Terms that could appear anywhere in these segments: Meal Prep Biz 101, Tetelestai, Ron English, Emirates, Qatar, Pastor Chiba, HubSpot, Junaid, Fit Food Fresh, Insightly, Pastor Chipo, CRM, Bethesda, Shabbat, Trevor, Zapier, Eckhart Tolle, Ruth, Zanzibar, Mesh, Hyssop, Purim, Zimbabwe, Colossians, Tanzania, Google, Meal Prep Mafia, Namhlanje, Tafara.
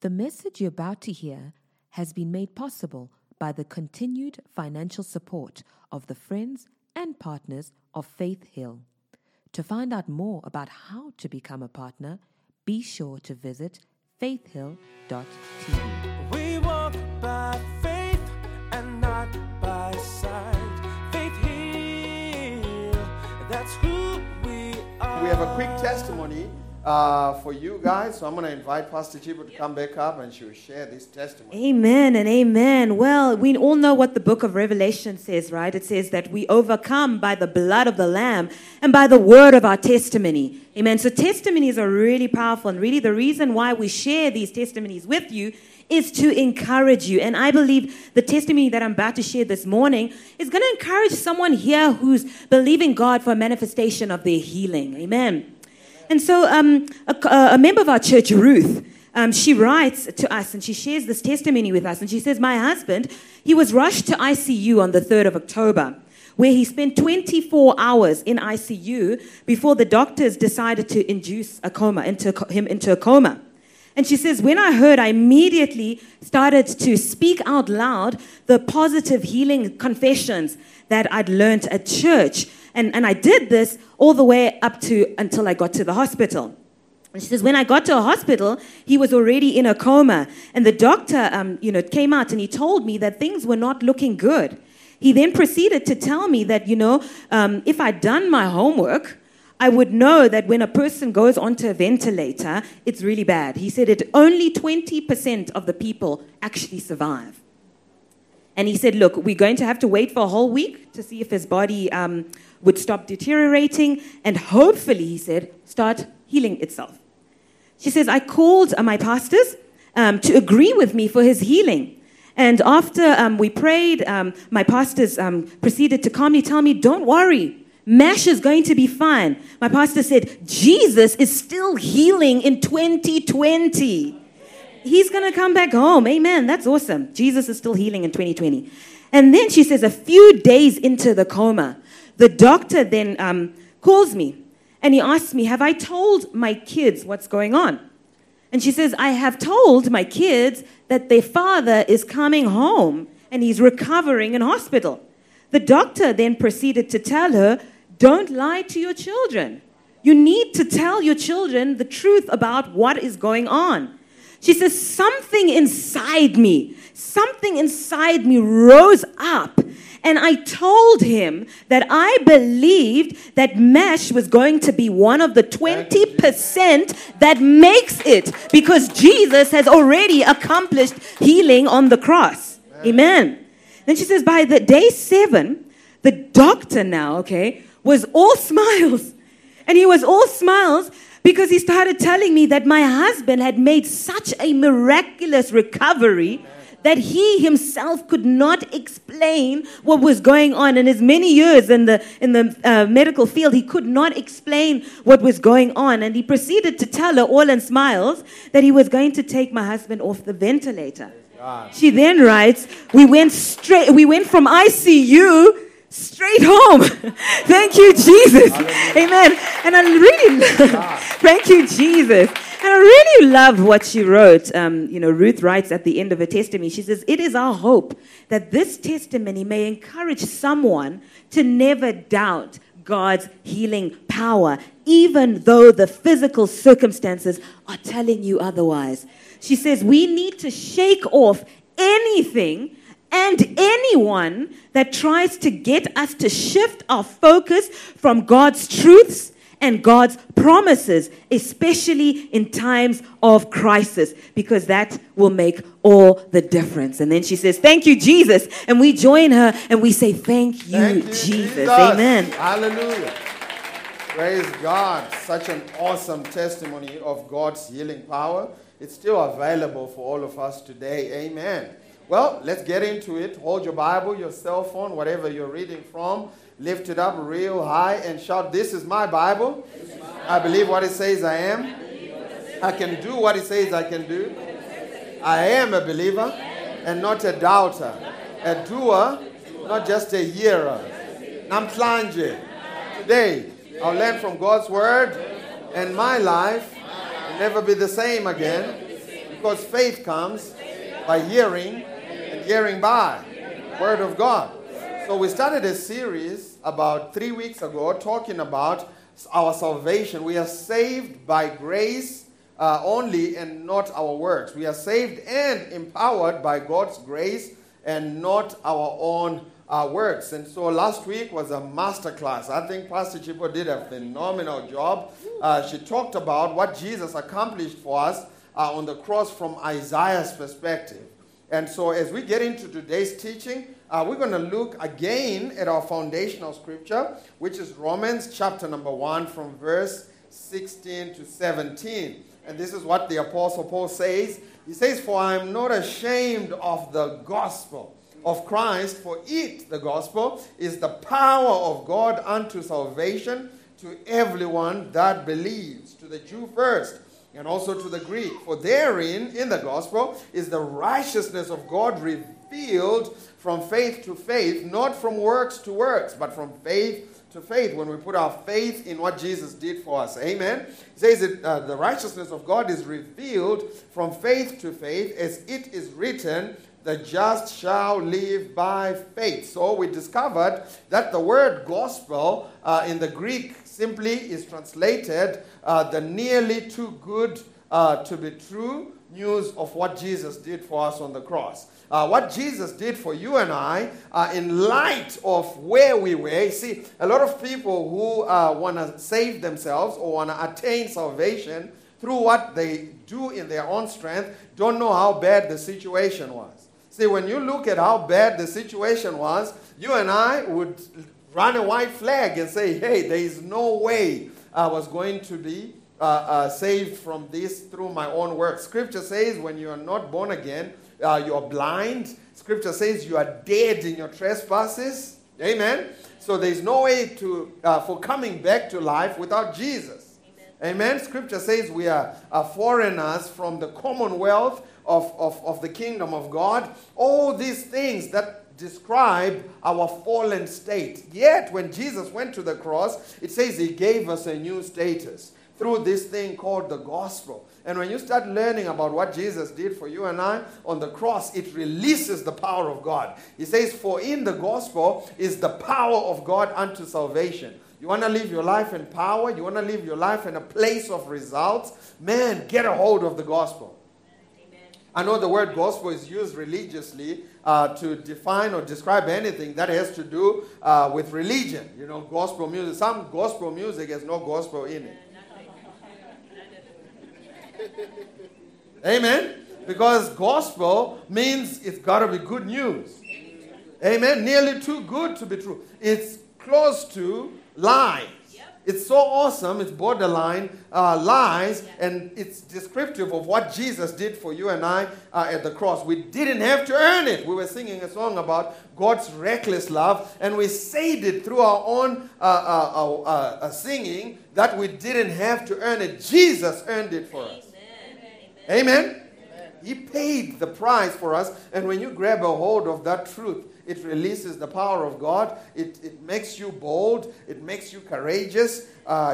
The message you're about to hear has been made possible by the continued financial support of the friends and partners of Faith Hill. To find out more about how to become a partner, be sure to visit faithhill.tv. We walk by faith and not by sight. Faith Hill, that's who we are. We have a quick testimony for you guys, so I'm going to invite Pastor Chiba to come back up and she will share this testimony. Amen and amen. Well, we all know what the book of Revelation says, right? It says that we overcome by the blood of the Lamb and by the word of our testimony. Amen. So testimonies are really powerful, and really the reason why we share these testimonies with you is to encourage you. And I believe the testimony that I'm about to share this morning is going to encourage someone here who's believing God for a manifestation of their healing. Amen. And so a member of our church, Ruth, she writes to us and she shares this testimony with us. And she says, my husband, he was rushed to ICU on the 3rd of October, where he spent 24 hours in ICU before the doctors decided to induce a coma, him into a coma. And she says, when I heard, I immediately started to speak out loud the positive healing confessions that I'd learned at church. And I did this all the way up to until I got to the hospital. And she says, when I got to a hospital, he was already in a coma. And the doctor, came out and he told me that things were not looking good. He then proceeded to tell me that, if I'd done my homework, I would know that when a person goes onto a ventilator, it's really bad. He said it only 20% of the people actually survive. And he said, look, we're going to have to wait for a whole week to see if his body would stop deteriorating and hopefully, he said, start healing itself. She says, I called my pastors to agree with me for his healing. And after we prayed, my pastors proceeded to calmly tell me, don't worry, Mesh is going to be fine. My pastor said, Jesus is still healing in 2020. He's going to come back home. Amen. That's awesome. Jesus is still healing in 2020. And then she says a few days into the coma, the doctor then calls me and he asks me, have I told my kids what's going on? And she says, I have told my kids that their father is coming home and he's recovering in hospital. The doctor then proceeded to tell her, don't lie to your children. You need to tell your children the truth about what is going on. She says, something inside me rose up, and I told him that I believed that Mesh was going to be one of the 20% that makes it, because Jesus has already accomplished healing on the cross. Amen. Then she says, by the day 7, the doctor was all smiles. And he was all smiles because he started telling me that my husband had made such a miraculous recovery that he himself could not explain what was going on. In his many years in the medical field, he could not explain what was going on. And he proceeded to tell her all in smiles that he was going to take my husband off the ventilator. God. She then writes, we went from ICU straight home. Thank you, Jesus. Hallelujah. Amen. And I really thank you, Jesus. And I really love what she wrote. Ruth writes at the end of her testimony. She says, it is our hope that this testimony may encourage someone to never doubt God's healing power, even though the physical circumstances are telling you otherwise. She says, we need to shake off anything and anyone that tries to get us to shift our focus from God's truths and God's promises, especially in times of crisis, because that will make all the difference. And then she says, thank you, Jesus. And we join her and we say, thank you Jesus. Amen. Hallelujah. Praise God. Such an awesome testimony of God's healing power. It's still available for all of us today. Amen. Well, let's get into it. Hold your Bible, your cell phone, whatever you're reading from. Lift it up real high and shout, this is my Bible. I believe what it says I am. I can do what it says I can do. I am a believer and not a doubter. A doer, not just a hearer. Namhlanje. Today, I'll learn from God's word, and my life will never be the same again Because faith comes by hearing and hearing by Word of God. So we started a series about 3 weeks ago talking about our salvation. We are saved by grace only and not our works. We are saved and empowered by God's grace and not our own works. And so last week was a masterclass. I think Pastor Chipo did a phenomenal job. She talked about what Jesus accomplished for us on the cross from Isaiah's perspective. And so as we get into today's teaching, we're going to look again at our foundational scripture, which is Romans chapter number 1 from verse 16 to 17. And this is what the Apostle Paul says. He says, "For I am not ashamed of the gospel of Christ, for it," the gospel, "is the power of God unto salvation to everyone that believes, to the Jew first, and also to the Greek. For therein," in the gospel, "is the righteousness of God revealed from faith to faith, not from works to works, but from faith to faith," when we put our faith in what Jesus did for us. Amen. It says that the righteousness of God is revealed from faith to faith, as it is written, "The just shall live by faith." So we discovered that the word gospel in the Greek simply is translated the nearly too good to be true news of what Jesus did for us on the cross. What Jesus did for you and I in light of where we were. See, a lot of people who want to save themselves or want to attain salvation through what they do in their own strength don't know how bad the situation was. See, when you look at how bad the situation was, you and I would run a white flag and say, hey, there is no way I was going to be saved from this through my own work. Scripture says when you are not born again, you are blind. Scripture says you are dead in your trespasses. Amen? So there is no way for coming back to life without Jesus. Amen? Amen? Scripture says we are foreigners from the commonwealth of the kingdom of God, all these things that describe our fallen state. Yet, when Jesus went to the cross, it says he gave us a new status through this thing called the gospel. And when you start learning about what Jesus did for you and I on the cross, it releases the power of God. He says, "For in the gospel is the power of God unto salvation." You want to live your life in power? You want to live your life in a place of results? Man, get a hold of the gospel. I know the word gospel is used religiously to define or describe anything that has to do with religion. You know, gospel music. Some gospel music has no gospel in it. Amen? Because gospel means it's got to be good news. Amen? Nearly too good to be true. It's close to lies. It's so awesome, it's borderline lies, and it's descriptive of what Jesus did for you and I at the cross. We didn't have to earn it. We were singing a song about God's reckless love, and we said it through our own singing that we didn't have to earn it. Jesus earned it for us. Amen. Amen? Amen. He paid the price for us, and when you grab a hold of that truth, it releases the power of God. It makes you bold. It makes you courageous.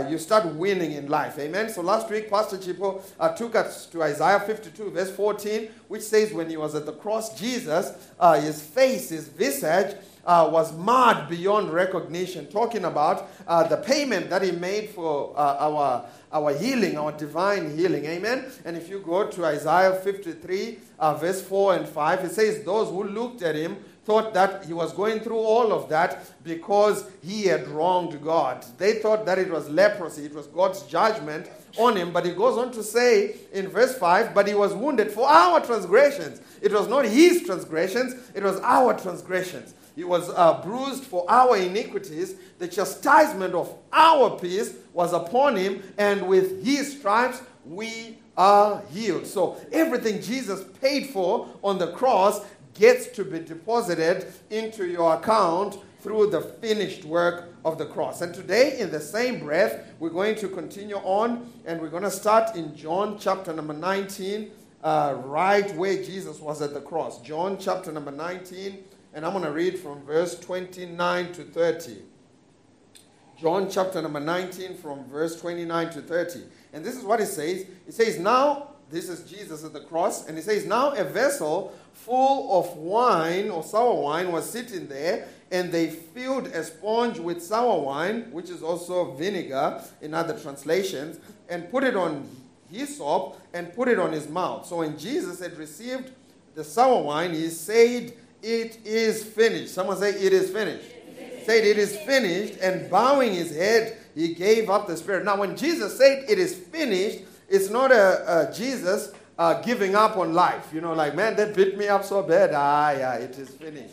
You start winning in life. Amen? So last week, Pastor Chipo took us to Isaiah 52, verse 14, which says when he was at the cross, Jesus, his face, his visage, was marred beyond recognition, talking about the payment that he made for our healing, our divine healing. Amen? And if you go to Isaiah 53, verse 4 and 5, it says, "Those who looked at him thought that he was going through all of that because he had wronged God." They thought that it was leprosy. It was God's judgment on him. But he goes on to say in verse 5, "But he was wounded for our transgressions." It was not his transgressions. It was our transgressions. He was bruised for our iniquities. The chastisement of our peace was upon him, and with his stripes we are healed. So everything Jesus paid for on the cross gets to be deposited into your account through the finished work of the cross. And today, in the same breath, we're going to continue on, and we're going to start in John chapter number 19, right where Jesus was at the cross. John chapter number 19, and I'm going to read from verse 29 to 30. John chapter number 19 from verse 29 to 30. And this is what it says. It says, "Now This is Jesus at the cross. And he says, now a vessel full of wine or sour wine was sitting there, and they filled a sponge with sour wine, which is also vinegar in other translations, and put it on hyssop and put it on his mouth. So when Jesus had received the sour wine, he said, it is finished. Someone say, it is finished. Said, it is finished, and bowing his head, he gave up the spirit. Now, when Jesus said, it is finished, it's not a Jesus giving up on life. You know, like, man, that beat me up so bad. Ah, yeah, it is finished.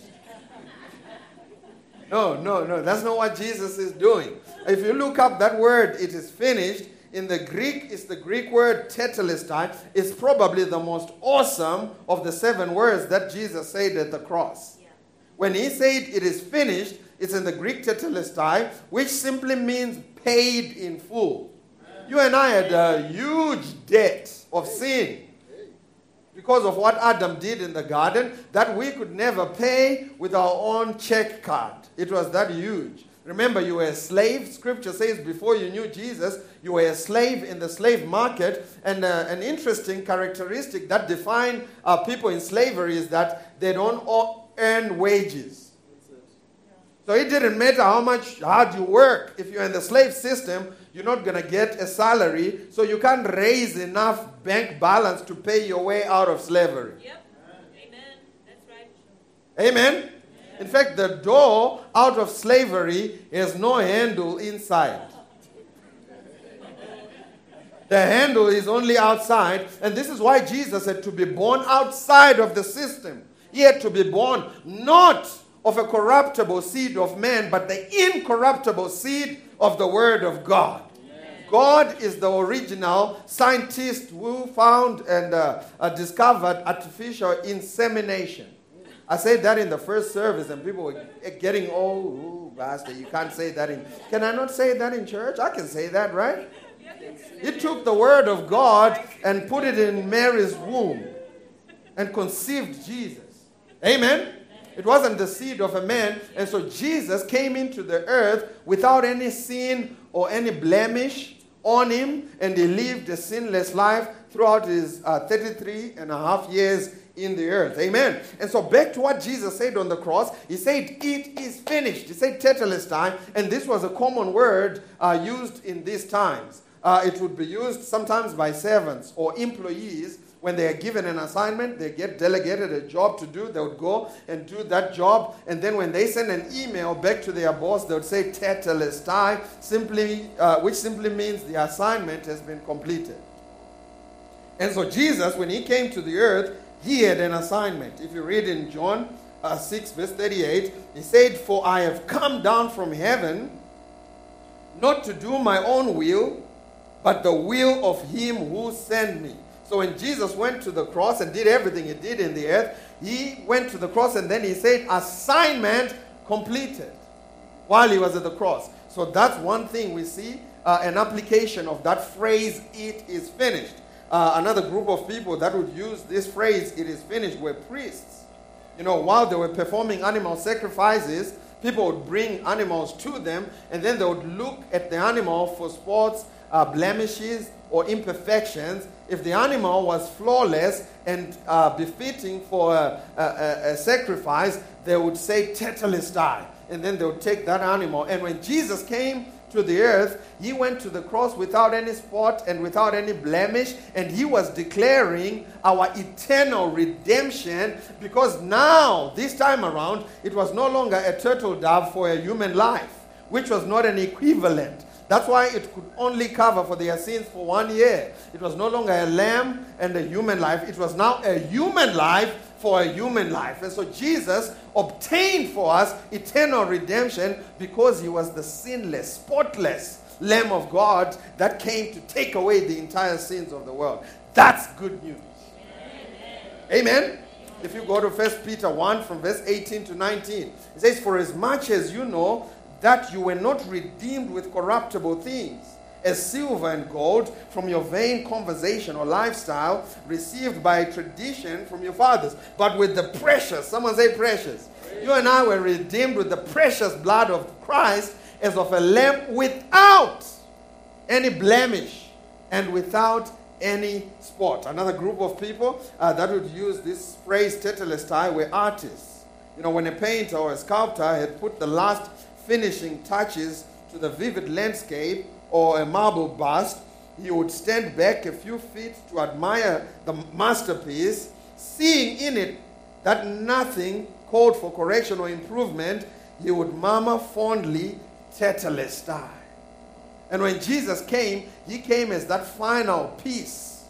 No. That's not what Jesus is doing. If you look up that word, it is finished, in the Greek, it's the Greek word tetelestai. It's probably the most awesome of the 7 words that Jesus said at the cross. Yeah. When he said, it is finished, it's in the Greek tetelestai, which simply means paid in full. Amen. You and I had a huge debt of sin because of what Adam did in the garden that we could never pay with our own check card. It was that huge. Remember, you were a slave. Scripture says before you knew Jesus, you were a slave in the slave market. And an interesting characteristic that defined people in slavery is that they don't earn wages. So it didn't matter how much hard you work. If you're in the slave system, you're not going to get a salary. So you can't raise enough bank balance to pay your way out of slavery. Yep. Amen. That's right. Amen? In fact, the door out of slavery has no handle inside. The handle is only outside. And this is why Jesus had to be born outside of the system. He had to be born not of a corruptible seed of man, but the incorruptible seed of the Word of God. God is the original scientist who found and discovered artificial insemination. I said that in the first service, and people were getting, oh, Pastor, you can't say that. Can I not say that in church? I can say that, right? He took the Word of God and put it in Mary's womb and conceived Jesus. Amen? It wasn't the seed of a man. And so Jesus came into the earth without any sin or any blemish on him. And he lived a sinless life throughout his 33 and a half years in the earth. Amen. And so back to what Jesus said on the cross. He said, it is finished. He said, tetelestai. And this was a common word used in these times. It would be used sometimes by servants or employees. When they are given an assignment, they get delegated a job to do. They would go and do that job. And then when they send an email back to their boss, they would say, tetelestai, which simply means the assignment has been completed. And so Jesus, when he came to the earth, he had an assignment. If you read in John 6, verse 38, he said, for I have come down from heaven not to do my own will, but the will of him who sent me. So when Jesus went to the cross and did everything he did in the earth, he went to the cross and then he said, assignment completed, while he was at the cross. So that's one thing we see, an application of that phrase, it is finished. Another group of people that would use this phrase, it is finished, were priests. You know, while they were performing animal sacrifices, people would bring animals to them and then they would look at the animal for spots, blemishes, or imperfections. If the animal was flawless and befitting for a sacrifice, they would say tetelestai, and then they would take that animal. And when Jesus came to the earth, he went to the cross without any spot and without any blemish, and he was declaring our eternal redemption, because now, this time around, it was no longer a turtle dove for a human life, which was not an equivalent. That's why it could only cover for their sins for 1 year. It was no longer a lamb and a human life. It was now a human life for a human life. And so Jesus obtained for us eternal redemption because he was the sinless, spotless Lamb of God that came to take away the entire sins of the world. That's good news. Amen. Amen. If you go to 1 Peter 1 from verse 18 to 19, it says, for as much as you know that you were not redeemed with corruptible things, as silver and gold, from your vain conversation or lifestyle received by tradition from your fathers, but with the precious, someone say precious. You and I were redeemed with the precious blood of Christ as of a lamb without any blemish and without any sport. Another group of people that would use this phrase Tetelestai were artists. You know, when a painter or a sculptor had put the last finishing touches to the vivid landscape or a marble bust, he would stand back a few feet to admire the masterpiece, seeing in it that nothing called for correction or improvement. He would murmur fondly, Tetelestai. And when Jesus came, he came as that final piece,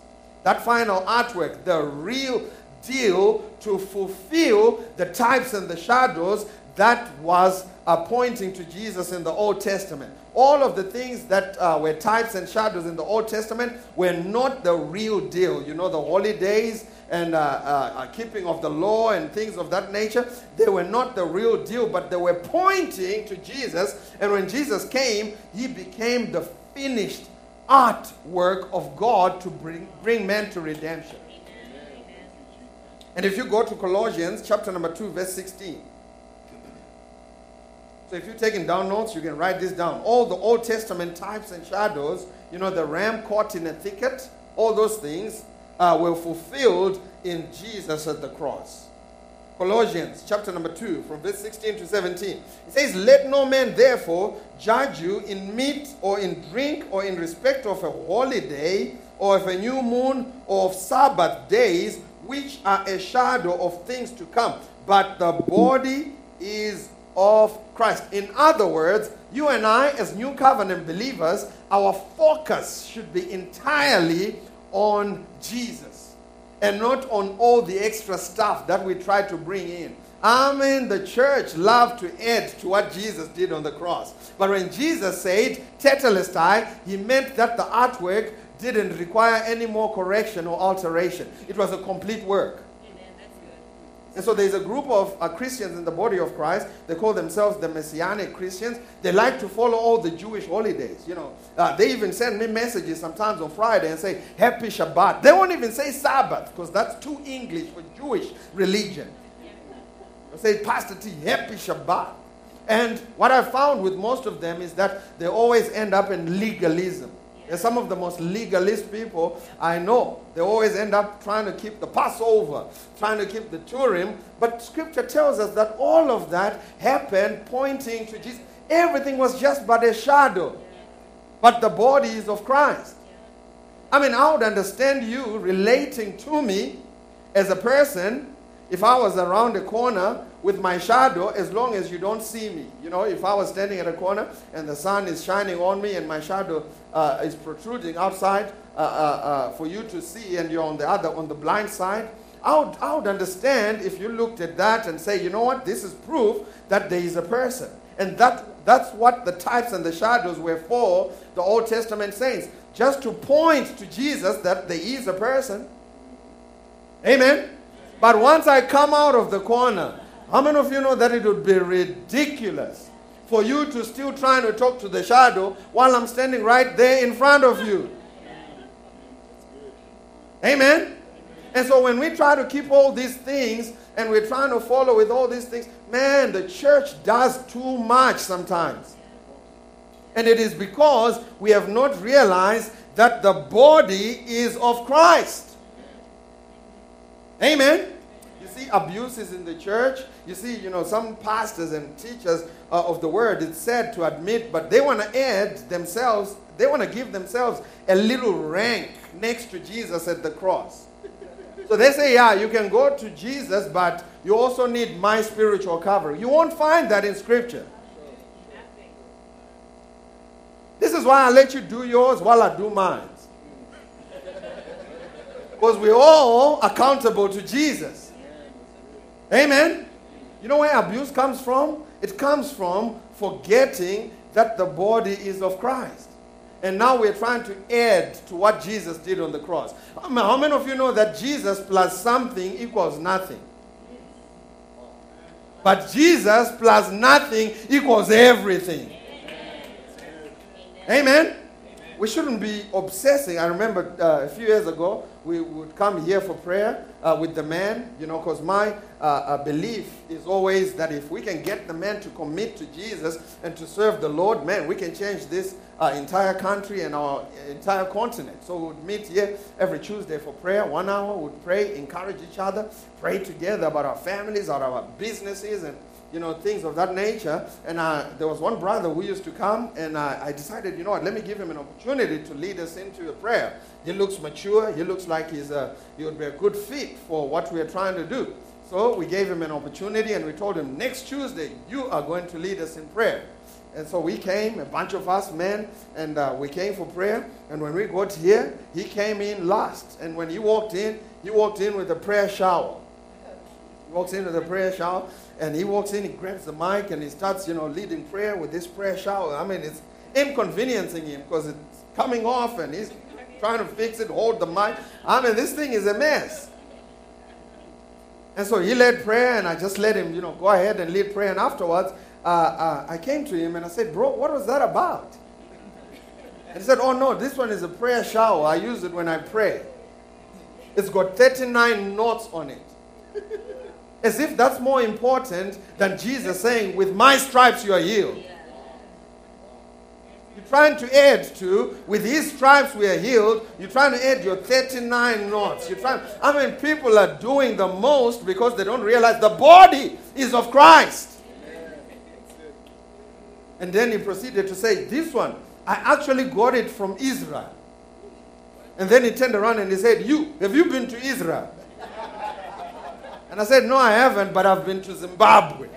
that final artwork, the real deal to fulfill the types and the shadows that was pointing to Jesus in the Old Testament. All of the things that were types and shadows in the Old Testament were not the real deal. You know, the holidays and keeping of the law and things of that nature, they were not the real deal, but they were pointing to Jesus. And when Jesus came, he became the finished artwork of God to bring man to redemption. Amen. And if you go to Colossians chapter number 2, verse 16. So if you're taking down notes, you can write this down. All the Old Testament types and shadows, you know, the ram caught in a thicket, all those things were fulfilled in Jesus at the cross. Colossians chapter number 2, from verse 16 to 17. It says, let no man therefore judge you in meat or in drink or in respect of a holiday or of a new moon or of Sabbath days, which are a shadow of things to come. But the body is of Christ. In other words, you and I, as new covenant believers, our focus should be entirely on Jesus and not on all the extra stuff that we try to bring in. Amen. The church loved to add to what Jesus did on the cross. But when Jesus said Tetelestai, he meant that the artwork didn't require any more correction or alteration. It was a complete work. And so there's a group of Christians in the body of Christ. They call themselves the Messianic Christians. They like to follow all the Jewish holidays. You know, they even send me messages sometimes on Friday and say, Happy Shabbat. They won't even say Sabbath because that's too English for Jewish religion. They say, Pastor T, Happy Shabbat. And what I found with most of them is that they always end up in legalism. They're some of the most legalist people I know. They always end up trying to keep the Passover, trying to keep the Purim. But Scripture tells us that all of that happened pointing to Jesus. Everything was just but a shadow. But the body is of Christ. I mean, I would understand you relating to me as a person if I was around the corner with my shadow, as long as you don't see me. You know, if I was standing at a corner and the sun is shining on me and my shadow is protruding outside for you to see and you're on the blind side, I would understand if you looked at that and say, you know what, this is proof that there is a person. And that's what the types and the shadows were for the Old Testament saints, just to point to Jesus that there is a person. Amen? But once I come out of the corner, how many of you know that it would be ridiculous for you to still try to talk to the shadow while I'm standing right there in front of you? Amen? And so when we try to keep all these things and we're trying to follow with all these things, man, the church does too much sometimes. And it is because we have not realized that the body is of Christ. Amen? See abuses in the church. You see, you know, some pastors and teachers of the word, it's sad to admit, but they want to add themselves, they want to give themselves a little rank next to Jesus at the cross. So they say, yeah, you can go to Jesus, but you also need my spiritual covering. You won't find that in Scripture. This is why I let you do yours while I do mine. Because we're all accountable to Jesus. Amen? You know where abuse comes from? It comes from forgetting that the body is of Christ. And now we're trying to add to what Jesus did on the cross. How many of you know that Jesus plus something equals nothing? But Jesus plus nothing equals everything. Amen? We shouldn't be obsessing. I remember a few years ago, we would come here for prayer with the man, you know, because my belief is always that if we can get the man to commit to Jesus and to serve the Lord, man, we can change this entire country and our entire continent. So we would meet here every Tuesday for prayer. 1 hour, we would pray, encourage each other, pray together about our families, about our businesses, and you know, things of that nature. And there was one brother who used to come, and I decided, you know what, let me give him an opportunity to lead us into a prayer. He looks mature. He looks like he would be a good fit for what we are trying to do. So we gave him an opportunity, and we told him, next Tuesday, you are going to lead us in prayer. And so we came, a bunch of us men, and we came for prayer. And when we got here, he came in last. And when he walked in with a prayer shower. He walks into the prayer shower, and he walks in, he grabs the mic, and he starts, you know, leading prayer with this prayer shower. I mean, it's inconveniencing him because it's coming off, and he's trying to fix it, hold the mic. I mean, this thing is a mess. And so he led prayer, and I just let him, you know, go ahead and lead prayer. And afterwards, I came to him, and I said, bro, what was that about? And he said, oh, no, this one is a prayer shower. I use it when I pray. It's got 39 knots on it. As if that's more important than Jesus saying, with my stripes you are healed. Yeah. You're trying to add to, with his stripes we are healed, you're trying to add your 39 knots. I mean, people are doing the most because they don't realize the body is of Christ. Yeah. And then he proceeded to say, this one, I actually got it from Israel. And then he turned around and he said, have you been to Israel? And I said, no, I haven't, but I've been to Zimbabwe.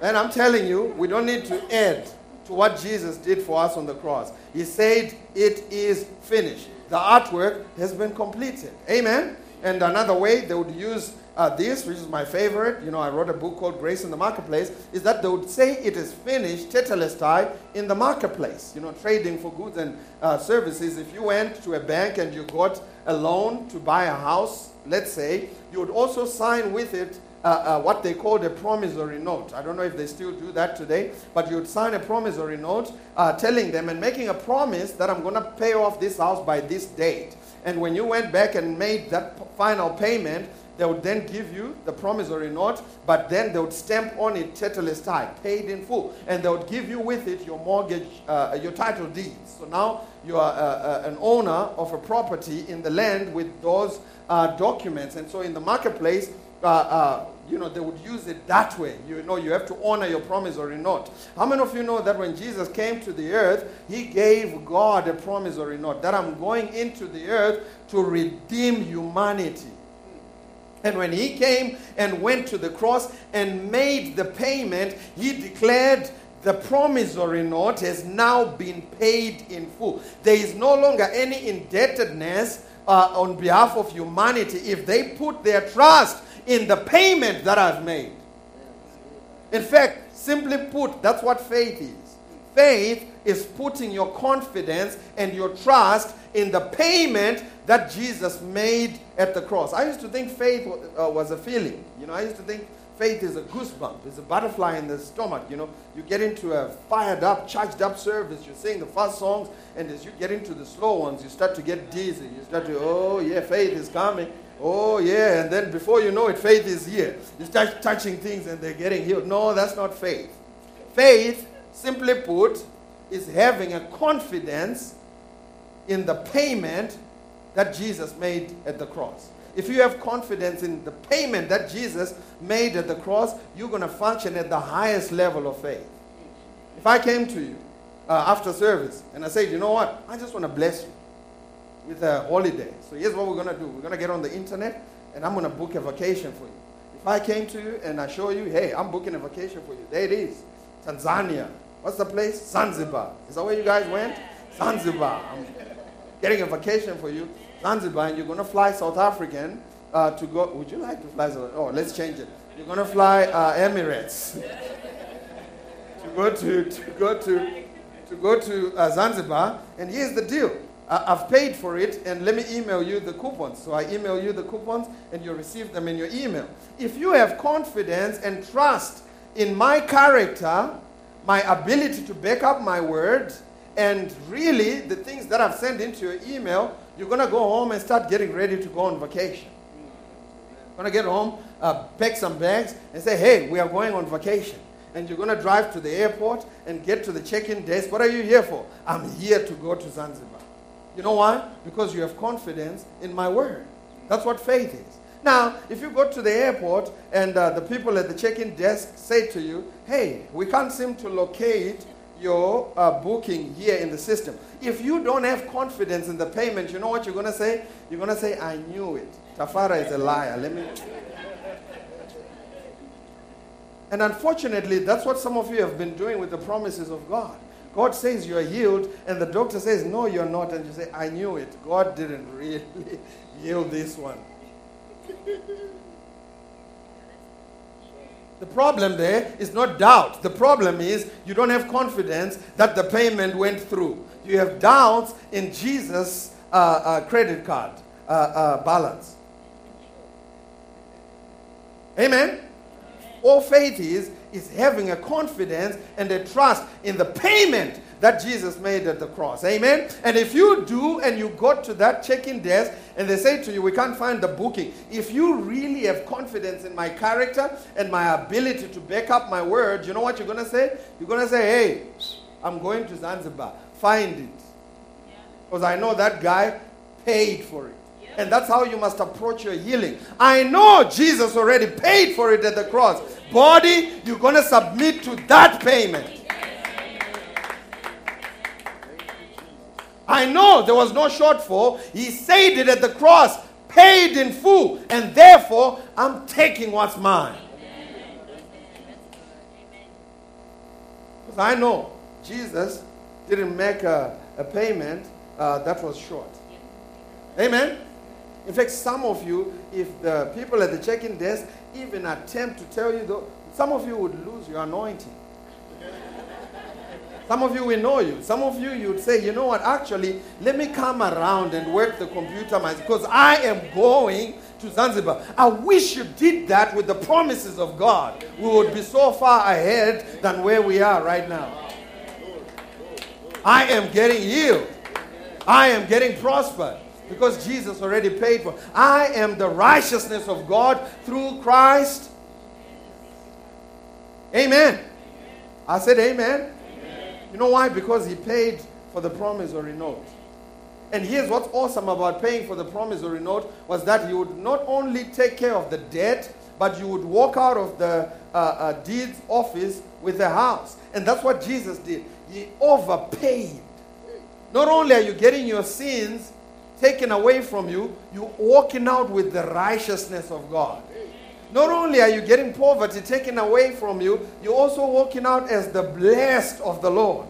And I'm telling you, we don't need to add to what Jesus did for us on the cross. He said, it is finished. The artwork has been completed. Amen? And another way they would use this, which is my favorite, you know, I wrote a book called Grace in the Marketplace, is that they would say it is finished, Tetelestai, in the marketplace, you know, trading for goods and services. If you went to a bank and you got a loan to buy a house, let's say, you would also sign with it what they called a promissory note. I don't know if they still do that today, but you would sign a promissory note telling them and making a promise that I'm going to pay off this house by this date. And when you went back and made that final payment, they would then give you the promissory note, but then they would stamp on it Tetelestai, paid in full. And they would give you with it your mortgage, your title deeds. So now you are an owner of a property in the land with those documents. And so in the marketplace, you know, they would use it that way. You know, you have to honor your promissory note. How many of you know that when Jesus came to the earth, he gave God a promissory note, that I'm going into the earth to redeem humanity. And when he came and went to the cross and made the payment, he declared the promissory note has now been paid in full. There is no longer any indebtedness on behalf of humanity if they put their trust in the payment that I've made. In fact, simply put, that's what faith is. Faith is putting your confidence and your trust in the payment that Jesus made at the cross. I used to think faith was a feeling. You know, I used to think faith is a goosebump. It's a butterfly in the stomach. You know, you get into a fired up, charged up service. You sing the fast songs. And as you get into the slow ones, you start to get dizzy. You start to, oh, yeah, faith is coming. Oh, yeah. And then before you know it, faith is here. You start touching things and they're getting healed. No, that's not faith. Faith, simply put, is having a confidence in the payment that Jesus made at the cross. If you have confidence in the payment that Jesus made at the cross, you're going to function at the highest level of faith. If I came to you after service and I said, you know what, I just want to bless you with a holiday. So here's what we're going to do. We're going to get on the internet and I'm going to book a vacation for you. If I came to you and I show you, hey, I'm booking a vacation for you. There it is. Tanzania. What's the place? Zanzibar. Is that where you guys went? Zanzibar. I'm getting a vacation for you. Zanzibar, and you're going to fly South African to go. Would you like to fly? Oh, let's change it. You're going to fly Emirates to go to Zanzibar. And here's the deal: I've paid for it, and let me email you the coupons. So I email you the coupons, and you receive them in your email. If you have confidence and trust in my character, my ability to back up my word, And really, the things that I've sent into your email, you're going to go home and start getting ready to go on vacation. You're going to get home, pack some bags, and say, hey, we are going on vacation. And you're going to drive to the airport and get to the check-in desk. What are you here for? I'm here to go to Zanzibar. You know why? Because you have confidence in my word. That's what faith is. Now, if you go to the airport and the people at the check-in desk say to you, hey, we can't seem to locate your booking here in the system. If you don't have confidence in the payment, you know what you're going to say? You're going to say, I knew it. Tafara is a liar. And unfortunately, that's what some of you have been doing with the promises of God. God says you're healed, and the doctor says, no, you're not. And you say, I knew it. God didn't really heal this one. The problem there is not doubt. The problem is you don't have confidence that the payment went through. You have doubts in Jesus' credit card balance. Amen? All faith is having a confidence and a trust in the payment that Jesus made at the cross. Amen? And if you do and you go to that check-in desk and they say to you, we can't find the booking. If you really have confidence in my character and my ability to back up my word, you know what you're going to say? You're going to say, hey, I'm going to Zanzibar. Find it. Because I know that guy paid for it. And that's how you must approach your healing. I know Jesus already paid for it at the cross. Body, you're going to submit to that payment. I know there was no shortfall. He said it at the cross, paid in full. And therefore, I'm taking what's mine. Because I know Jesus didn't make a payment that was short. Amen? In fact, some of you, if the people at the check-in desk even attempt to tell you, some of you would lose your anointing. Some of you will know you. Some of you, you'd say, you know what, actually, let me come around and work the computer myself because I am going to Zanzibar. I wish you did that with the promises of God. We would be so far ahead than where we are right now. I am getting healed. I am getting prospered. Because Jesus already paid for it. I am the righteousness of God through Christ. Amen. I said amen. You know why? Because he paid for the promissory note. And here's what's awesome about paying for the promissory note was that you would not only take care of the debt, but you would walk out of the deeds office with a house. And that's what Jesus did. He overpaid. Not only are you getting your sins taken away from you, you're walking out with the righteousness of God. Not only are you getting poverty taken away from you, you're also walking out as the blessed of the Lord.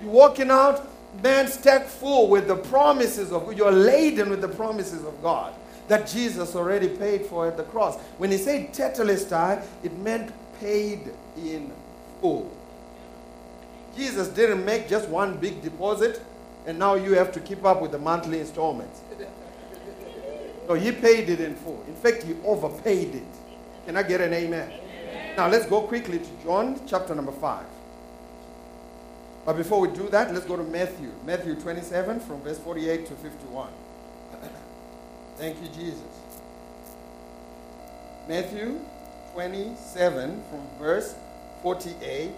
You're walking out, man, stack full with the promises of God. You're laden with the promises of God that Jesus already paid for at the cross. When he said Tetelestai, it meant paid in full. Jesus didn't make just one big deposit. And now you have to keep up with the monthly installments. So he paid it in full. In fact, he overpaid it. Can I get an amen? Amen. Now let's go quickly to John chapter number 5. But before we do that, let's go to Matthew. Matthew 27 from verse 48 to 51. Thank you, Jesus. Matthew 27 from verse 48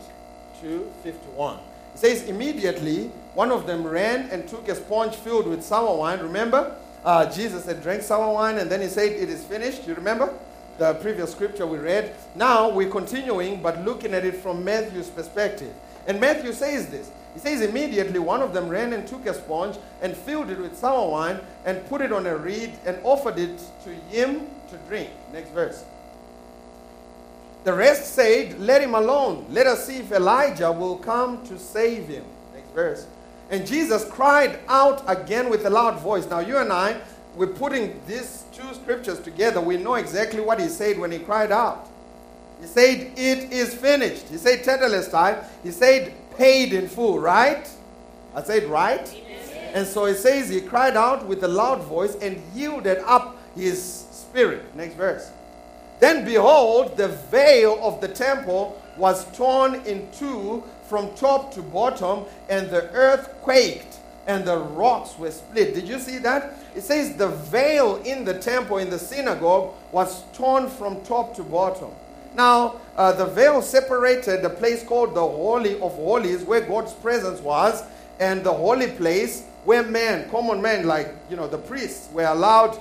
to 51. It says, immediately, one of them ran and took a sponge filled with sour wine. Remember, Jesus had drank sour wine and then he said, it is finished. You remember the previous scripture we read? Now we're continuing, but looking at it from Matthew's perspective. And Matthew says this. He says, immediately, one of them ran and took a sponge and filled it with sour wine and put it on a reed and offered it to him to drink. Next verse. The rest said, let him alone. Let us see if Elijah will come to save him. Next verse. And Jesus cried out again with a loud voice. Now you and I, we're putting these two scriptures together. We know exactly what he said when he cried out. He said, it is finished. He said, Tetelestai. He said, paid in full, right? I said, right? Yes. And so it says he cried out with a loud voice and yielded up his spirit. Next verse. Then behold, the veil of the temple was torn in two from top to bottom, and the earth quaked and the rocks were split. Did you see that? It says the veil in the temple, in the synagogue, was torn from top to bottom. Now, the veil separated the place called the Holy of Holies, where God's presence was, and the holy place where men, common men like, the priests were allowed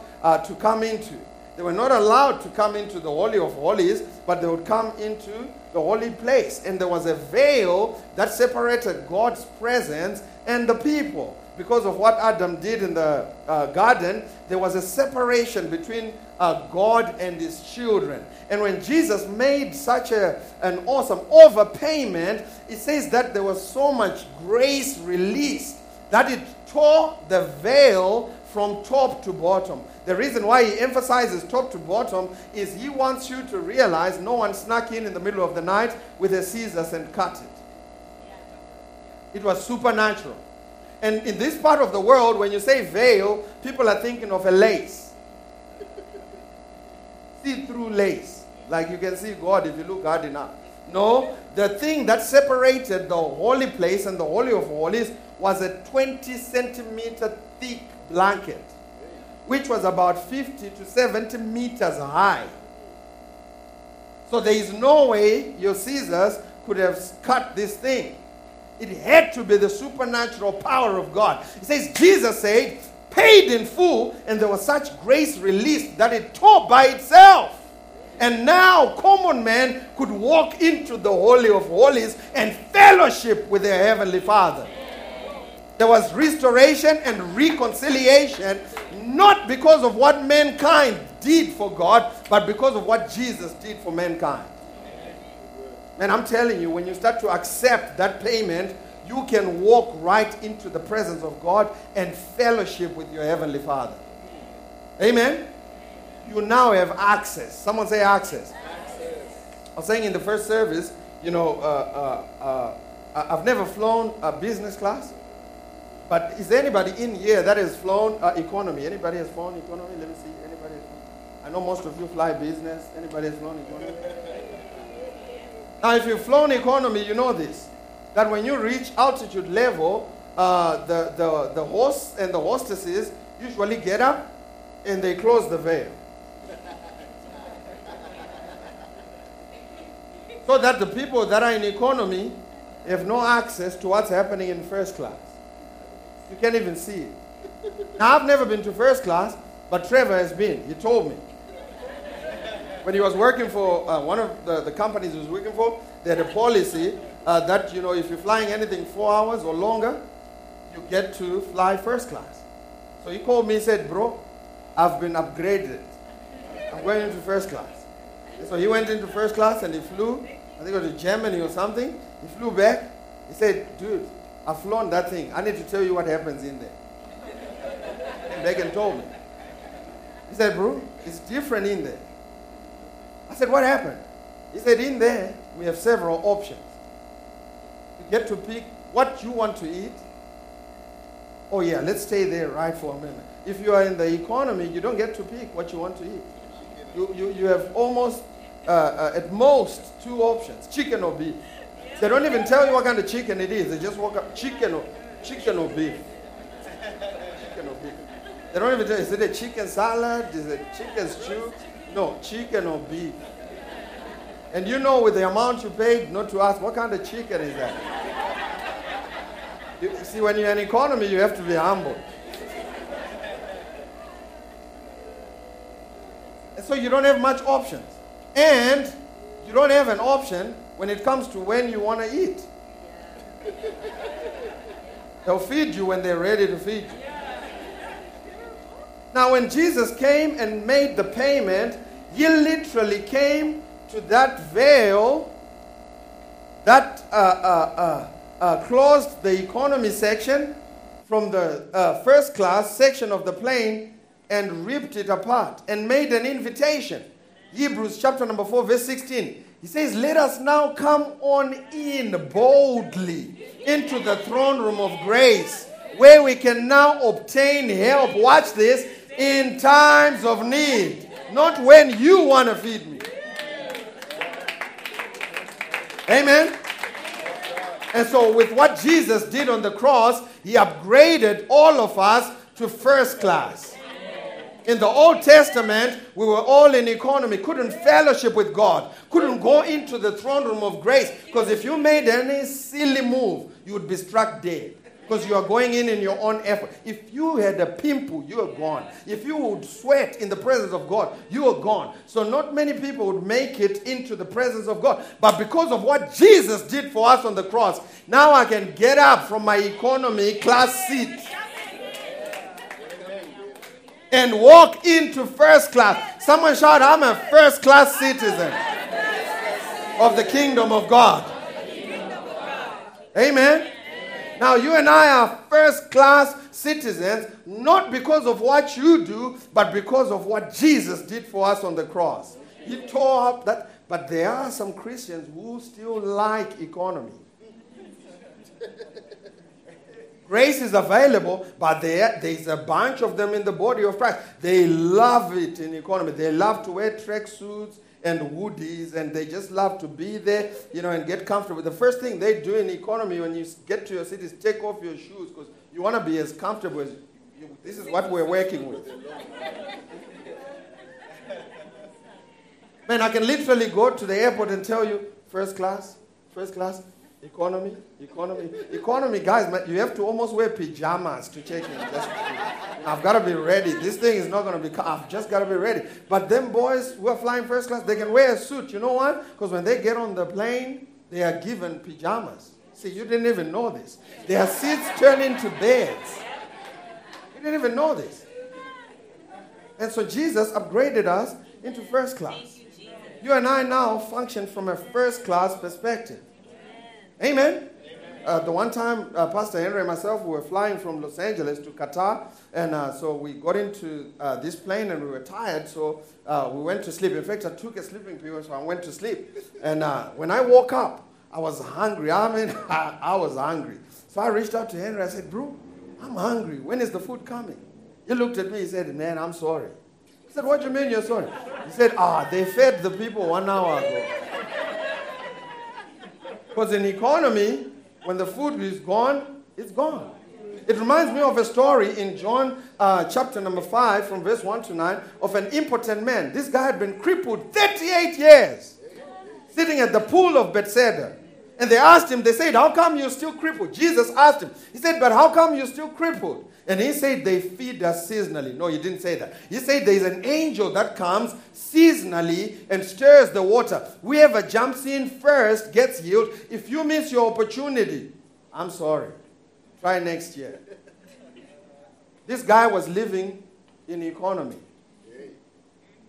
to come into. They were not allowed to come into the Holy of Holies, but they would come into the holy place. And there was a veil that separated God's presence and the people. Because of what Adam did in the garden, there was a separation between God and his children. And when Jesus made such an awesome overpayment, it says that there was so much grace released that it tore the veil from top to bottom. The reason why he emphasizes top to bottom is he wants you to realize no one snuck in the middle of the night with a scissors and cut it. It was supernatural. And in this part of the world, when you say veil, people are thinking of a lace. See-through lace. Like you can see God if you look hard enough. No, the thing that separated the holy place and the Holy of Holies was a 20-centimeter thick blanket, which was about 50 to 70 meters high. So there is no way your scissors could have cut this thing. It had to be the supernatural power of God. It says, Jesus said, paid in full, and there was such grace released that it tore by itself. And now common men could walk into the Holy of Holies and fellowship with their Heavenly Father. There was restoration and reconciliation, not because of what mankind did for God, but because of what Jesus did for mankind. And I'm telling you, when you start to accept that payment, you can walk right into the presence of God and fellowship with your Heavenly Father. Amen? You now have access. Someone say access. Access. I was saying in the first service, I've never flown a business class. But is there anybody in here that has flown economy? Anybody has flown economy? Let me see. Anybody has flown? I know most of you fly business. Anybody has flown economy? Now, if you've flown economy, you know this, that when you reach altitude level, the hosts and the hostesses usually get up and they close the veil so that the people that are in economy have no access to what's happening in first class. You can't even see it. Now, I've never been to first class, but Trevor has been. He told me. When he was working for one of the companies he was working for, they had a policy that, if you're flying anything 4 hours or longer, you get to fly first class. So he called me and said, bro, I've been upgraded. I'm going into first class. And so he went into first class and he flew, I think it was to Germany or something. He flew back. He said, dude, I've flown that thing. I need to tell you what happens in there. And they can told me. He said, bro, it's different in there. I said, what happened? He said, in there, we have several options. You get to pick what you want to eat. Oh, yeah, let's stay there right for a minute. If you are in the economy, you don't get to pick what you want to eat. You have almost, at most, two options, chicken or beef. They don't even tell you what kind of chicken it is. They just walk up, chicken or beef. Chicken or beef. They don't even tell you, is it a chicken salad? Is it chicken stew? No, chicken or beef. And with the amount you paid, not to ask, what kind of chicken is that? You see, when you're in economy, you have to be humble. And so you don't have much options. And you don't have an option when it comes to when you want to eat. They'll feed you when they're ready to feed you. Now, when Jesus came and made the payment, he literally came to that veil that closed the economy section from the first class section of the plane and ripped it apart and made an invitation. Hebrews chapter number 4, verse 16. He says, let us now come on in boldly into the throne room of grace, where we can now obtain help. Watch this. In times of need, not when you want to feed me. Amen. And so with what Jesus did on the cross, he upgraded all of us to first class. In the Old Testament, we were all in economy, couldn't fellowship with God, couldn't go into the throne room of grace, because if you made any silly move, you would be struck dead, because you are going in your own effort. If you had a pimple, you are gone. If you would sweat in the presence of God, you are gone. So not many people would make it into the presence of God. But because of what Jesus did for us on the cross, now I can get up from my economy class seat and walk into first class. Someone shout, I'm a first class citizen of the kingdom of God. Amen. Now you and I are first class citizens, not because of what you do, but because of what Jesus did for us on the cross. He tore up that. But there are some Christians who still like economy. Grace is available, but there's a bunch of them in the body of Christ. They love it in economy. They love to wear tracksuits and hoodies, and they just love to be there, you know, and get comfortable. The first thing they do in economy when you get to your city is take off your shoes, because you want to be as comfortable as you. This is what we're working with. Man, I can literally go to the airport and tell you, first class, Economy, guys, you have to almost wear pajamas to check in. I've got to be ready. This thing is not going to be, I've just got to be ready. But them boys who are flying first class, they can wear a suit. You know why? Because when they get on the plane, they are given pajamas. See, you didn't even know this. Their seats turn into beds. You didn't even know this. And so Jesus upgraded us into first class. You and I now function from a first class perspective. Amen. Amen. The one time Pastor Henry and myself were flying from Los Angeles to Qatar, and so we got into this plane and we were tired, so we went to sleep. In fact, I took a sleeping pill, so I went to sleep. And when I woke up, I was hungry. I mean, I was hungry. So I reached out to Henry. I said, "Bro, I'm hungry. When is the food coming?" He looked at me. He said, "Man, I'm sorry." I said, "What do you mean you're sorry?" He said, "They fed the people 1 hour ago." Because in economy, when the food is gone, it's gone. It reminds me of a story in John chapter number 5 from verse 1 to 9 of an impotent man. This guy had been crippled 38 years, sitting at the pool of Bethesda. And they asked him, they said, "How come you're still crippled?" Jesus asked him. He said, "But how come you're still crippled?" And he said, "They feed us seasonally." No, he didn't say that. He said, "There's an angel that comes seasonally and stirs the water. Whoever jumps in first gets healed. If you miss your opportunity, I'm sorry. Try next year." This guy was living in economy.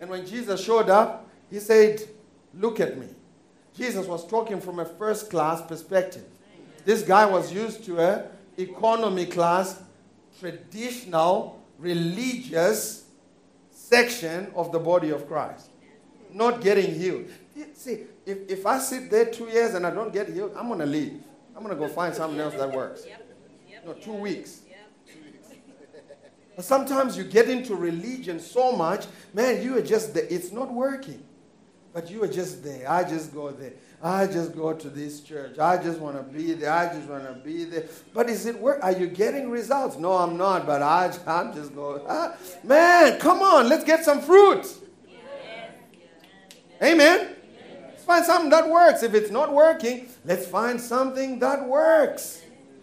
And when Jesus showed up, he said, "Look at me." Jesus was talking from a first class perspective. This guy was used to an economy class, traditional, religious section of the body of Christ, not getting healed. See, if I sit there 2 years and I don't get healed, I'm going to leave. I'm going to go find something else that works. No, 2 weeks. But sometimes you get into religion so much, man, you are just there. It's not working. But you are just there. I just go there. I just go to this church. I just want to be there. I just want to be there. But is it work? Are you getting results? No, I'm not. But I'm just going. Man, come on. Let's get some fruit. Yeah. Amen. Yeah. Let's find something that works. If it's not working, let's find something that works.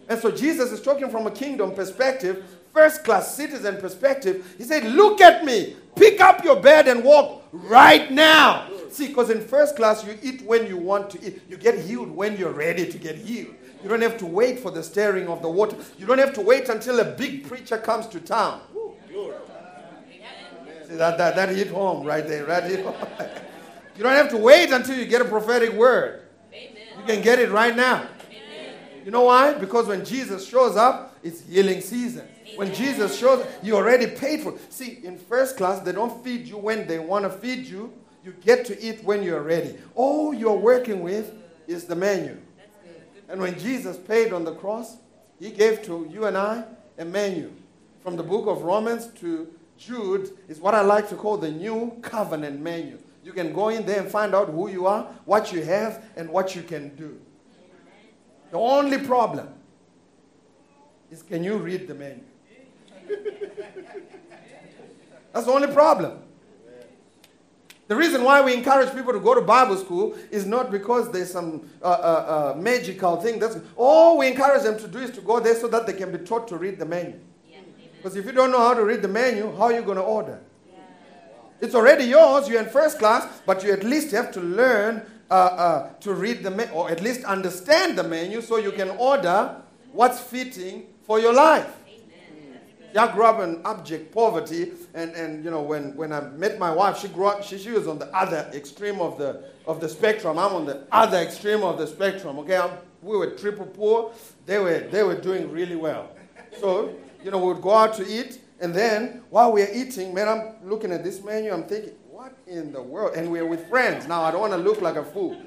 And so Jesus is talking from a kingdom perspective, first-class citizen perspective. He said, "Look at me. Pick up your bed and walk right now." See, because in first class, you eat when you want to eat. You get healed when you're ready to get healed. You don't have to wait for the stirring of the water. You don't have to wait until a big preacher comes to town. Ooh, see, that hit home right there. That hit home. You don't have to wait until you get a prophetic word. You can get it right now. You know why? Because when Jesus shows up, it's healing season. When Jesus shows up, you already paid for it. See, in first class, they don't feed you when they want to feed you. You get to eat when you're ready. All you're working with is the menu. And when Jesus paid on the cross, he gave to you and I a menu. From the book of Romans to Jude is what I like to call the new covenant menu. You can go in there and find out who you are, what you have, and what you can do. The only problem is, can you read the menu? That's the only problem. The reason why we encourage people to go to Bible school is not because there's some magical thing. That's all we encourage them to do, is to go there so that they can be taught to read the menu. Because if you don't know how to read the menu, how are you going to order? It's already yours. You're in first class, but you at least have to learn to read the menu, or at least understand the menu, so you can order what's fitting for your life. Yeah, I grew up in abject poverty, and you know, when I met my wife, she grew up. She was on the other extreme of the spectrum. I'm on the other extreme of the spectrum. Okay, we were triple poor. They were doing really well. So you know, we would go out to eat. And then, while we're eating, man, I'm looking at this menu, I'm thinking, what in the world? And we're with friends. Now, I don't want to look like a fool.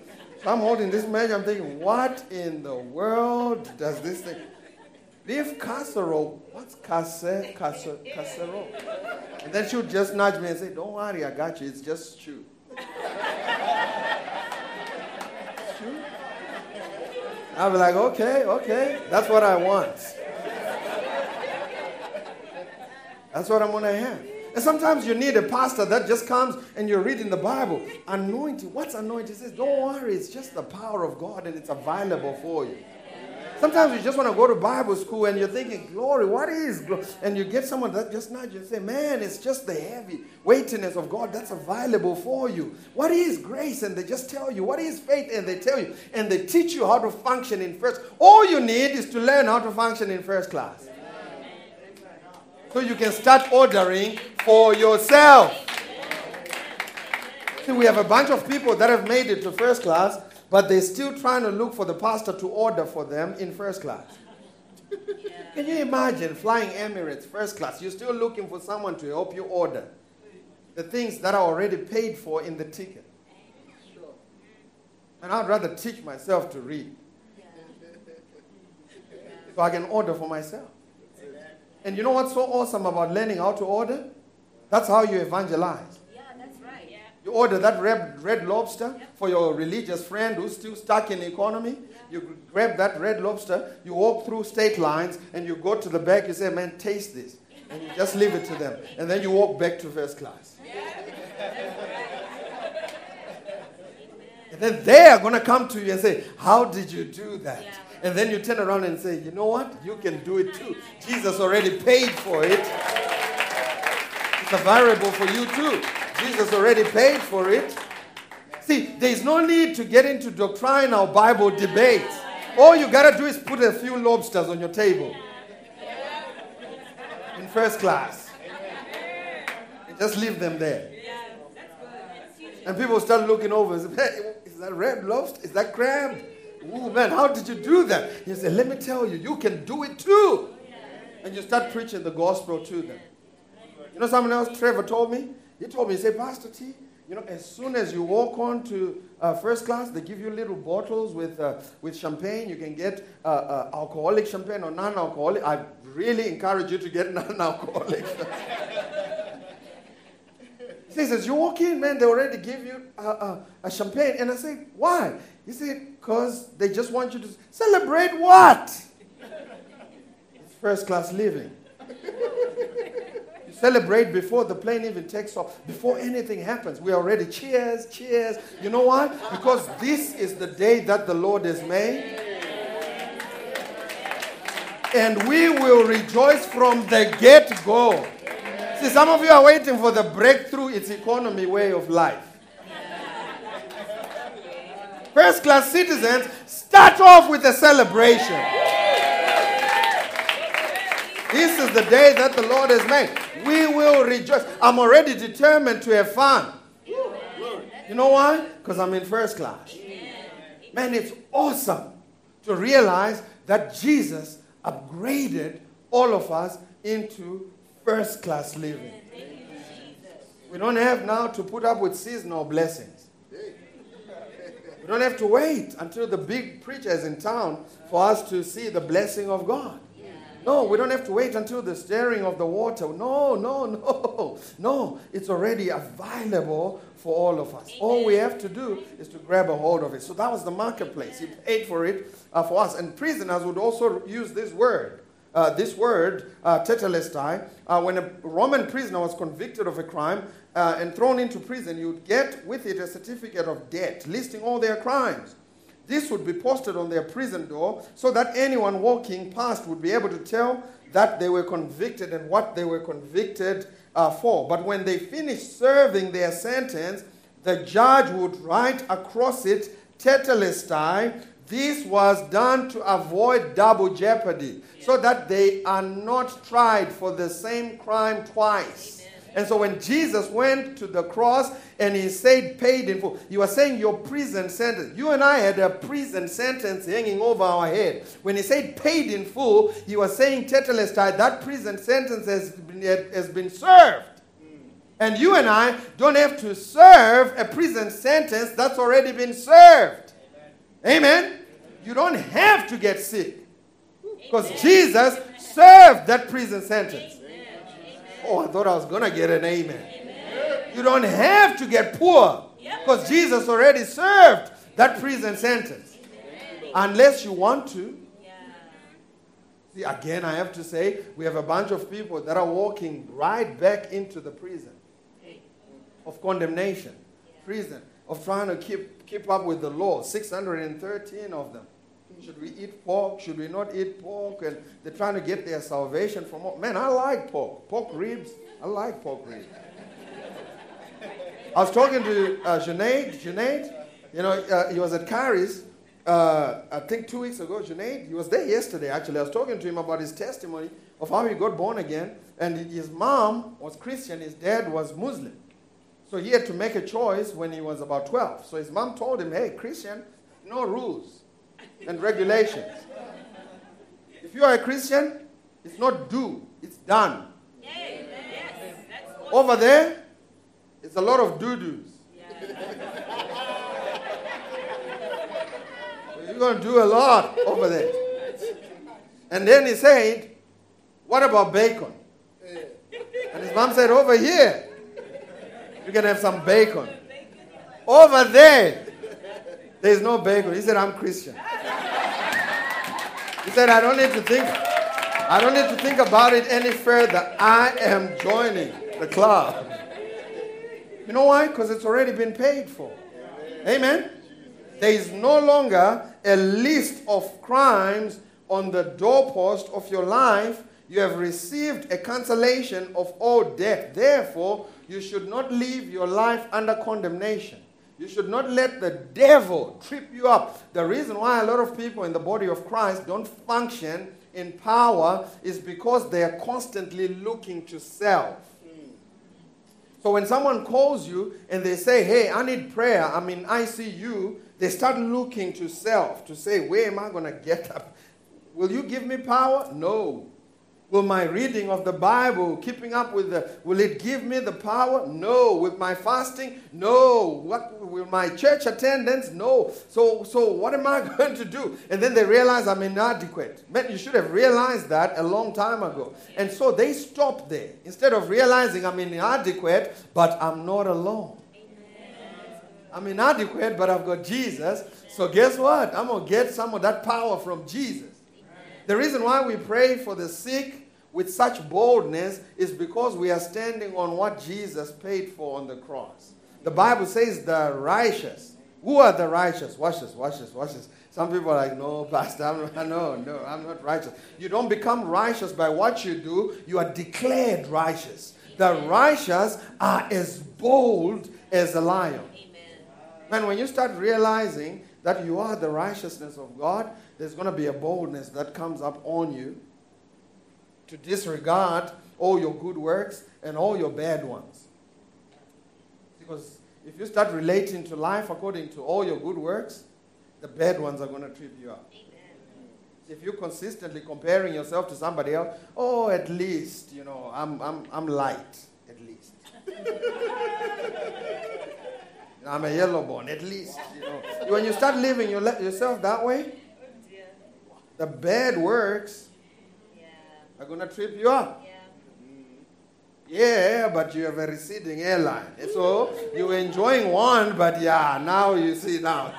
So I'm holding this menu, I'm thinking, what in the world does this thing? Beef casserole. What's casserole? And then she would just nudge me and say, don't worry, I got you. It's just stew. Stew? I'll be like, okay. That's what I want. That's what I'm going to have. And sometimes you need a pastor that just comes and you're reading the Bible. Anointing. What's anointing? He says, don't worry. It's just the power of God and it's available for you. Sometimes you just want to go to Bible school and you're thinking, glory, what is glory? And you get someone that just nudges you and say, man, it's just the heavy weightiness of God that's available for you. What is grace? And they just tell you. What is faith? And they tell you. And they teach you how to function in first. All you need is to learn how to function in first class. So you can start ordering for yourself. See, we have a bunch of people that have made it to first class, but they're still trying to look for the pastor to order for them in first class. Yeah. Can you imagine flying Emirates first class? You're still looking for someone to help you order the things that are already paid for in the ticket. And I'd rather teach myself to read. Yeah. So I can order for myself. And you know what's so awesome about learning how to order? That's how you evangelize. Yeah, that's right. Yeah. You order that red lobster for your religious friend who's still stuck in the economy. Yeah. You grab that red lobster, you walk through state lines, and you go to the back, you say, man, taste this. And you just leave it to them. And then you walk back to first class. Yeah. And then they are going to come to you and say, how did you do that? Yeah. And then you turn around and say, you know what? You can do it too. Jesus already paid for it. It's available for you too. Jesus already paid for it. See, there's no need to get into doctrinal Bible debate. All you got to do is put a few lobsters on your table in first class. And just leave them there. And people start looking over and say, hey, is that red lobster? Is that crab? Oh, man, how did you do that? He said, let me tell you, you can do it too. And you start preaching the gospel to them. You know, someone else, Trevor, told me, he said, Pastor T, you know, as soon as you walk on to first class, they give you little bottles with champagne. You can get alcoholic champagne or non-alcoholic. I really encourage you to get non-alcoholic. He says, you walk in, man, they already give you a champagne. And I say, why? He said, because they just want you to celebrate what? It's first class living. You celebrate before the plane even takes off, before anything happens. We already cheers. You know why? Because this is the day that the Lord has made. And we will rejoice from the get-go. See, some of you are waiting for the breakthrough. It's economy way of life. First class citizens, start off with a celebration. This is the day that the Lord has made. We will rejoice. I'm already determined to have fun. You know why? Because I'm in first class. Man, it's awesome to realize that Jesus upgraded all of us into first class living. We don't have now to put up with seasonal blessings. We don't have to wait until the big preacher is in town for us to see the blessing of God. No, we don't have to wait until the stirring of the water. No. It's already available for all of us. All we have to do is to grab a hold of it. So that was the marketplace. He paid for it for us. And prisoners would also use this word, tetelestai. When a Roman prisoner was convicted of a crime and thrown into prison, you would get with it a certificate of debt listing all their crimes. This would be posted on their prison door so that anyone walking past would be able to tell that they were convicted and what they were convicted for. But when they finished serving their sentence, the judge would write across it, tetelestai. This was done to avoid double jeopardy, so that they are not tried for the same crime twice. Amen. And so when Jesus went to the cross and he said, paid in full, you are saying your prison sentence. You and I had a prison sentence hanging over our head. When he said paid in full, you are saying tetelestai, that prison sentence has been served. And you and I don't have to serve a prison sentence that's already been served. Amen? Amen. You don't have to get sick. Because Jesus served that prison sentence. Oh, I thought I was going to get an amen. Amen. You don't have to get poor because Jesus already served that prison sentence. Amen. Unless you want to. Yeah. See, again, I have to say, we have a bunch of people that are walking right back into the prison of condemnation, prison of trying to keep up with the law, 613 of them. Should we eat pork? Should we not eat pork? And they're trying to get their salvation from all. Man, I like pork. Pork ribs. I was talking to Junaid. Junaid, he was at Kari's, I think 2 weeks ago. Junaid, he was there yesterday, actually. I was talking to him about his testimony of how he got born again. And his mom was Christian. His dad was Muslim. So he had to make a choice when he was about 12. So his mom told him, hey, Christian, no rules and regulations. If you are a Christian, it's not do, it's done. Yes, yes. Over there, it's a lot of doo-doos. Yeah. You're going to do a lot over there. And then he said, what about bacon? And his mom said, over here, you can have some bacon. Over there, there's no bacon. He said, I'm Christian. He said, I don't need to think about it any further. I am joining the club. You know why? Because it's already been paid for. Amen? There is no longer a list of crimes on the doorpost of your life. You have received a cancellation of all debt. Therefore, you should not live your life under condemnation. You should not let the devil trip you up. The reason why a lot of people in the body of Christ don't function in power is because they are constantly looking to self. So when someone calls you and they say, hey, I need prayer, I'm in ICU, they start looking to self to say, where am I going to get up? Will you give me power? No. Will my reading of the Bible, keeping up with will it give me the power? No. With my fasting? No. Will my church attendance? No. So what am I going to do? And then they realize I'm inadequate. Man, you should have realized that a long time ago. And so they stop there. Instead of realizing I'm inadequate, but I'm not alone. I'm inadequate, but I've got Jesus. So guess what? I'm going to get some of that power from Jesus. The reason why we pray for the sick with such boldness is because we are standing on what Jesus paid for on the cross. The Bible says the righteous. Who are the righteous? Watch this. Some people are like, no, Pastor, I'm not righteous. You don't become righteous by what you do. You are declared righteous. The righteous are as bold as a lion. Amen. Man, when you start realizing that you are the righteousness of God, there's going to be a boldness that comes up on you to disregard all your good works and all your bad ones. Because if you start relating to life according to all your good works, the bad ones are going to trip you up. Amen. If you're consistently comparing yourself to somebody else, oh, at least, I'm light, at least. I'm a yellowborn, at least. When you start living yourself that way, the bad works are going to trip you up. Yeah, but you have a receding hairline. So you were enjoying one, but yeah, now you see now.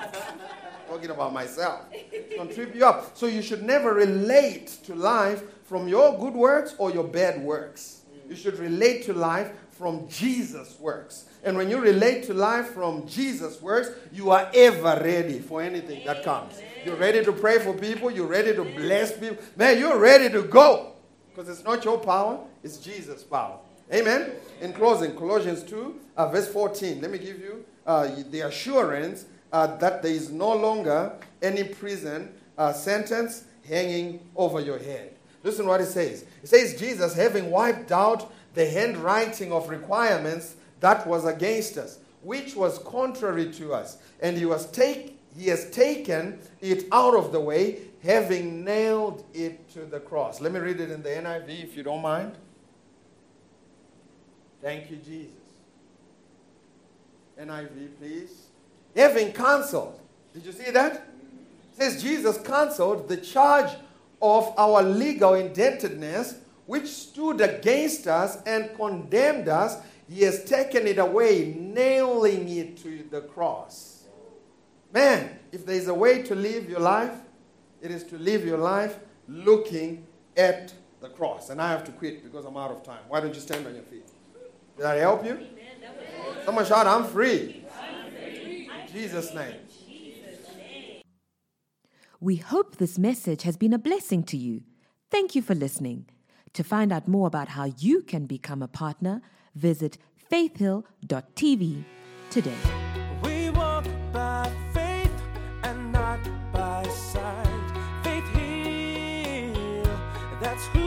Talking about myself. It's going to trip you up. So you should never relate to life from your good works or your bad works. You should relate to life from Jesus' works. And when you relate to life from Jesus' works, you are ever ready for anything that comes. You're ready to pray for people. You're ready to bless people. Man, you're ready to go. Because it's not your power. It's Jesus' power. Amen? In closing, Colossians 2, verse 14. Let me give you the assurance that there is no longer any prison sentence hanging over your head. Listen what it says. It says, Jesus, having wiped out the handwriting of requirements that was against us, which was contrary to us, and he has taken it out of the way, having nailed it to the cross. Let me read it in the NIV, if you don't mind. Thank you, Jesus. NIV, please. Having canceled. Did you see that? It says Jesus canceled the charge of our legal indebtedness, which stood against us and condemned us. He has taken it away, nailing it to the cross. Man, if there is a way to live your life, it is to live your life looking at the cross. And I have to quit because I'm out of time. Why don't you stand on your feet? Did that help you? Amen. Someone shout, I'm free. Jesus' name. We hope this message has been a blessing to you. Thank you for listening. To find out more about how you can become a partner, visit faithhill.tv today. We walk by faith and not by sight. Faith Hill, that's who.